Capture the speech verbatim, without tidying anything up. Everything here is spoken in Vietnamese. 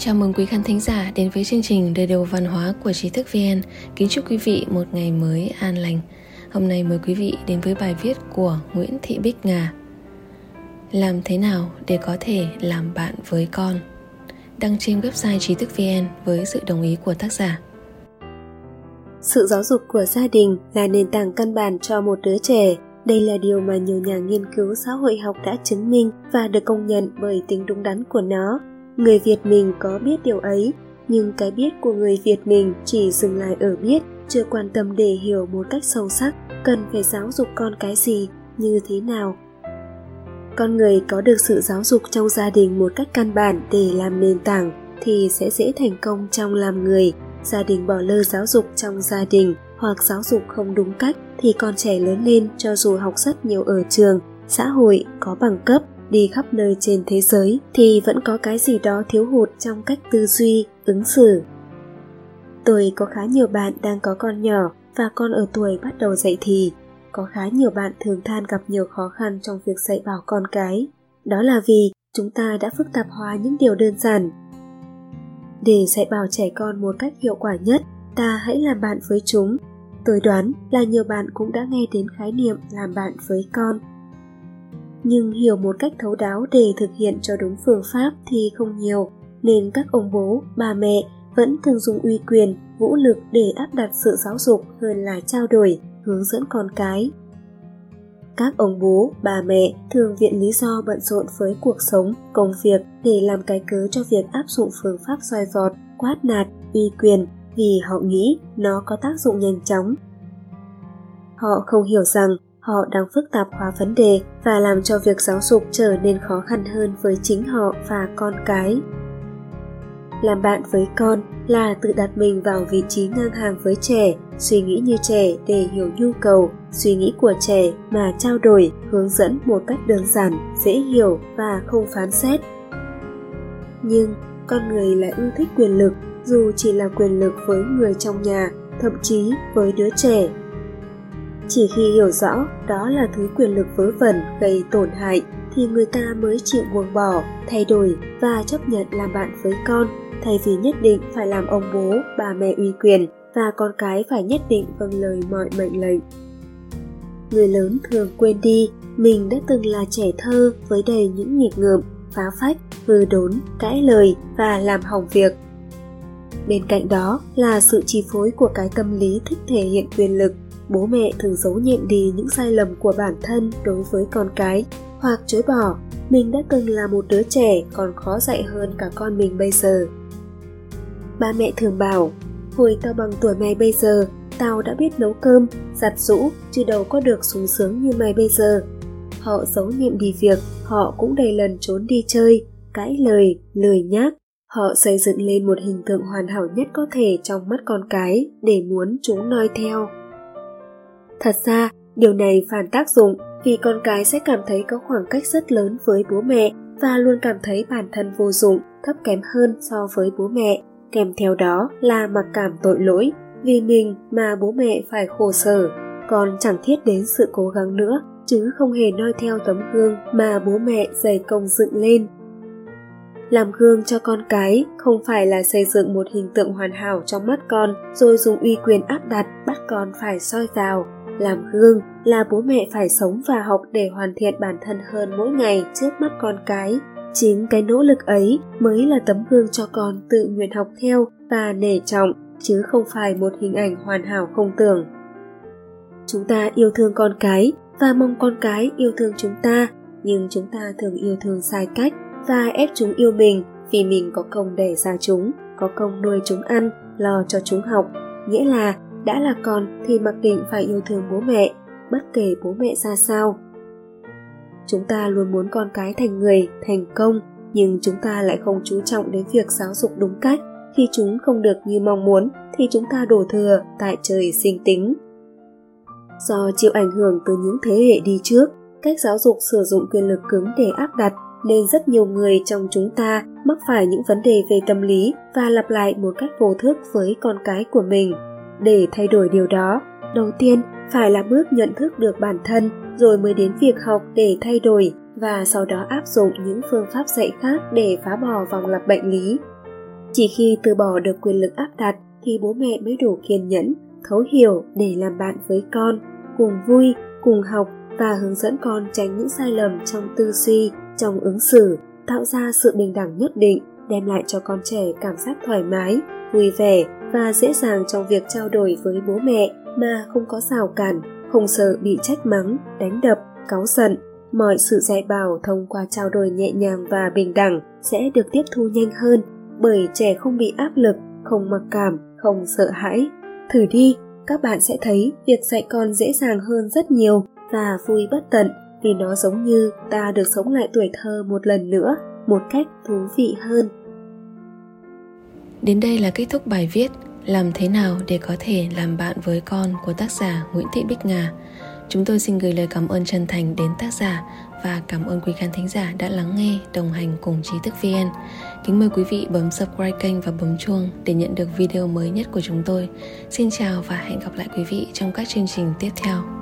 Chào mừng quý khán thính giả đến với chương trình Đời đầu văn hóa của Trí Thức vê en. Kính chúc quý vị một ngày mới an lành. Hôm nay mời quý vị đến với bài viết của Nguyễn Thị Bích Ngà. Làm thế nào để có thể làm bạn với con? Đăng trên website Trí Thức vê en với sự đồng ý của tác giả. Sự giáo dục của gia đình là nền tảng căn bản cho một đứa trẻ. Đây là điều mà nhiều nhà nghiên cứu xã hội học đã chứng minh và được công nhận bởi tính đúng đắn của nó. Người Việt mình có biết điều ấy, nhưng cái biết của người Việt mình chỉ dừng lại ở biết, chưa quan tâm để hiểu một cách sâu sắc cần phải giáo dục con cái gì, như thế nào. Con người có được sự giáo dục trong gia đình một cách căn bản để làm nền tảng thì sẽ dễ thành công trong làm người. Gia đình bỏ lơ giáo dục trong gia đình hoặc giáo dục không đúng cách thì con trẻ lớn lên cho dù học rất nhiều ở trường, xã hội, có bằng cấp, đi khắp nơi trên thế giới thì vẫn có cái gì đó thiếu hụt trong cách tư duy, ứng xử. Tôi có khá nhiều bạn đang có con nhỏ và con ở tuổi bắt đầu dậy thì. Có khá nhiều bạn thường than gặp nhiều khó khăn trong việc dạy bảo con cái. Đó là vì chúng ta đã phức tạp hóa những điều đơn giản. Để dạy bảo trẻ con một cách hiệu quả nhất, ta hãy làm bạn với chúng. Tôi đoán là nhiều bạn cũng đã nghe đến khái niệm làm bạn với con. Nhưng hiểu một cách thấu đáo để thực hiện cho đúng phương pháp thì không nhiều, nên các ông bố, bà mẹ vẫn thường dùng uy quyền, vũ lực để áp đặt sự giáo dục hơn là trao đổi, hướng dẫn con cái. Các ông bố, bà mẹ thường viện lý do bận rộn với cuộc sống, công việc để làm cái cớ cho việc áp dụng phương pháp soi vọt, quát nạt, uy quyền vì họ nghĩ nó có tác dụng nhanh chóng. Họ không hiểu rằng họ đang phức tạp hóa vấn đề và làm cho việc giáo dục trở nên khó khăn hơn với chính họ và con cái. Làm bạn với con là tự đặt mình vào vị trí ngang hàng với trẻ, suy nghĩ như trẻ để hiểu nhu cầu, suy nghĩ của trẻ mà trao đổi, hướng dẫn một cách đơn giản, dễ hiểu và không phán xét. Nhưng con người lại ưa thích quyền lực, dù chỉ là quyền lực với người trong nhà, thậm chí với đứa trẻ. Chỉ khi hiểu rõ đó là thứ quyền lực vớ vẩn gây tổn hại thì người ta mới chịu buông bỏ, thay đổi và chấp nhận làm bạn với con, thay vì nhất định phải làm ông bố, bà mẹ uy quyền và con cái phải nhất định vâng lời mọi mệnh lệnh. Người lớn thường quên đi mình đã từng là trẻ thơ với đầy những nghịch ngợm, phá phách, hư đốn, cãi lời và làm hỏng việc. Bên cạnh đó là sự chi phối của cái tâm lý thích thể hiện quyền lực. Bố mẹ thường giấu nhẹm đi những sai lầm của bản thân đối với con cái, hoặc chối bỏ, mình đã từng là một đứa trẻ còn khó dạy hơn cả con mình bây giờ. Ba mẹ thường bảo, hồi tao bằng tuổi mày bây giờ, tao đã biết nấu cơm, giặt giũ, chứ đâu có được sung sướng như mày bây giờ. Họ giấu nhẹm đi việc, họ cũng đầy lần trốn đi chơi, cãi lời, lười nhác. Họ xây dựng lên một hình tượng hoàn hảo nhất có thể trong mắt con cái để muốn chúng noi theo. Thật ra, điều này phản tác dụng vì con cái sẽ cảm thấy có khoảng cách rất lớn với bố mẹ và luôn cảm thấy bản thân vô dụng, thấp kém hơn so với bố mẹ. Kèm theo đó là mặc cảm tội lỗi vì mình mà bố mẹ phải khổ sở, còn chẳng thiết đến sự cố gắng nữa chứ không hề noi theo tấm gương mà bố mẹ dày công dựng lên. Làm gương cho con cái không phải là xây dựng một hình tượng hoàn hảo trong mắt con rồi dùng uy quyền áp đặt bắt con phải soi vào. Làm gương là bố mẹ phải sống và học để hoàn thiện bản thân hơn mỗi ngày trước mắt con cái. Chính cái nỗ lực ấy mới là tấm gương cho con tự nguyện học theo và nể trọng, chứ không phải một hình ảnh hoàn hảo không tưởng. Chúng ta yêu thương con cái và mong con cái yêu thương chúng ta, nhưng chúng ta thường yêu thương sai cách và ép chúng yêu mình vì mình có công đẻ ra chúng, có công nuôi chúng ăn, lo cho chúng học. Nghĩa là đã là con thì mặc định phải yêu thương bố mẹ, bất kể bố mẹ ra sao. Chúng ta luôn muốn con cái thành người, thành công, nhưng chúng ta lại không chú trọng đến việc giáo dục đúng cách. Khi chúng không được như mong muốn thì chúng ta đổ thừa, tại trời sinh tính. Do chịu ảnh hưởng từ những thế hệ đi trước, cách giáo dục sử dụng quyền lực cứng để áp đặt, nên rất nhiều người trong chúng ta mắc phải những vấn đề về tâm lý và lặp lại một cách vô thức với con cái của mình. Để thay đổi điều đó, đầu tiên phải là bước nhận thức được bản thân, rồi mới đến việc học để thay đổi và sau đó áp dụng những phương pháp dạy khác để phá bỏ vòng lặp bệnh lý. Chỉ khi từ bỏ được quyền lực áp đặt thì bố mẹ mới đủ kiên nhẫn, thấu hiểu để làm bạn với con, cùng vui, cùng học và hướng dẫn con tránh những sai lầm trong tư duy, trong ứng xử, tạo ra sự bình đẳng nhất định, đem lại cho con trẻ cảm giác thoải mái, vui vẻ và dễ dàng trong việc trao đổi với bố mẹ mà không có rào cản, không sợ bị trách mắng, đánh đập, cáu giận. Mọi sự dạy bảo thông qua trao đổi nhẹ nhàng và bình đẳng sẽ được tiếp thu nhanh hơn, bởi trẻ không bị áp lực, không mặc cảm, không sợ hãi. Thử đi, các bạn sẽ thấy việc dạy con dễ dàng hơn rất nhiều và vui bất tận, vì nó giống như ta được sống lại tuổi thơ một lần nữa, một cách thú vị hơn. Đến đây là kết thúc bài viết Làm thế nào để có thể làm bạn với con của tác giả Nguyễn Thị Bích Ngà. Chúng tôi xin gửi lời cảm ơn chân thành đến tác giả và cảm ơn quý khán thính giả đã lắng nghe, đồng hành cùng Trí Thức vê en. Kính mời quý vị bấm subscribe kênh và bấm chuông để nhận được video mới nhất của chúng tôi. Xin chào và hẹn gặp lại quý vị trong các chương trình tiếp theo.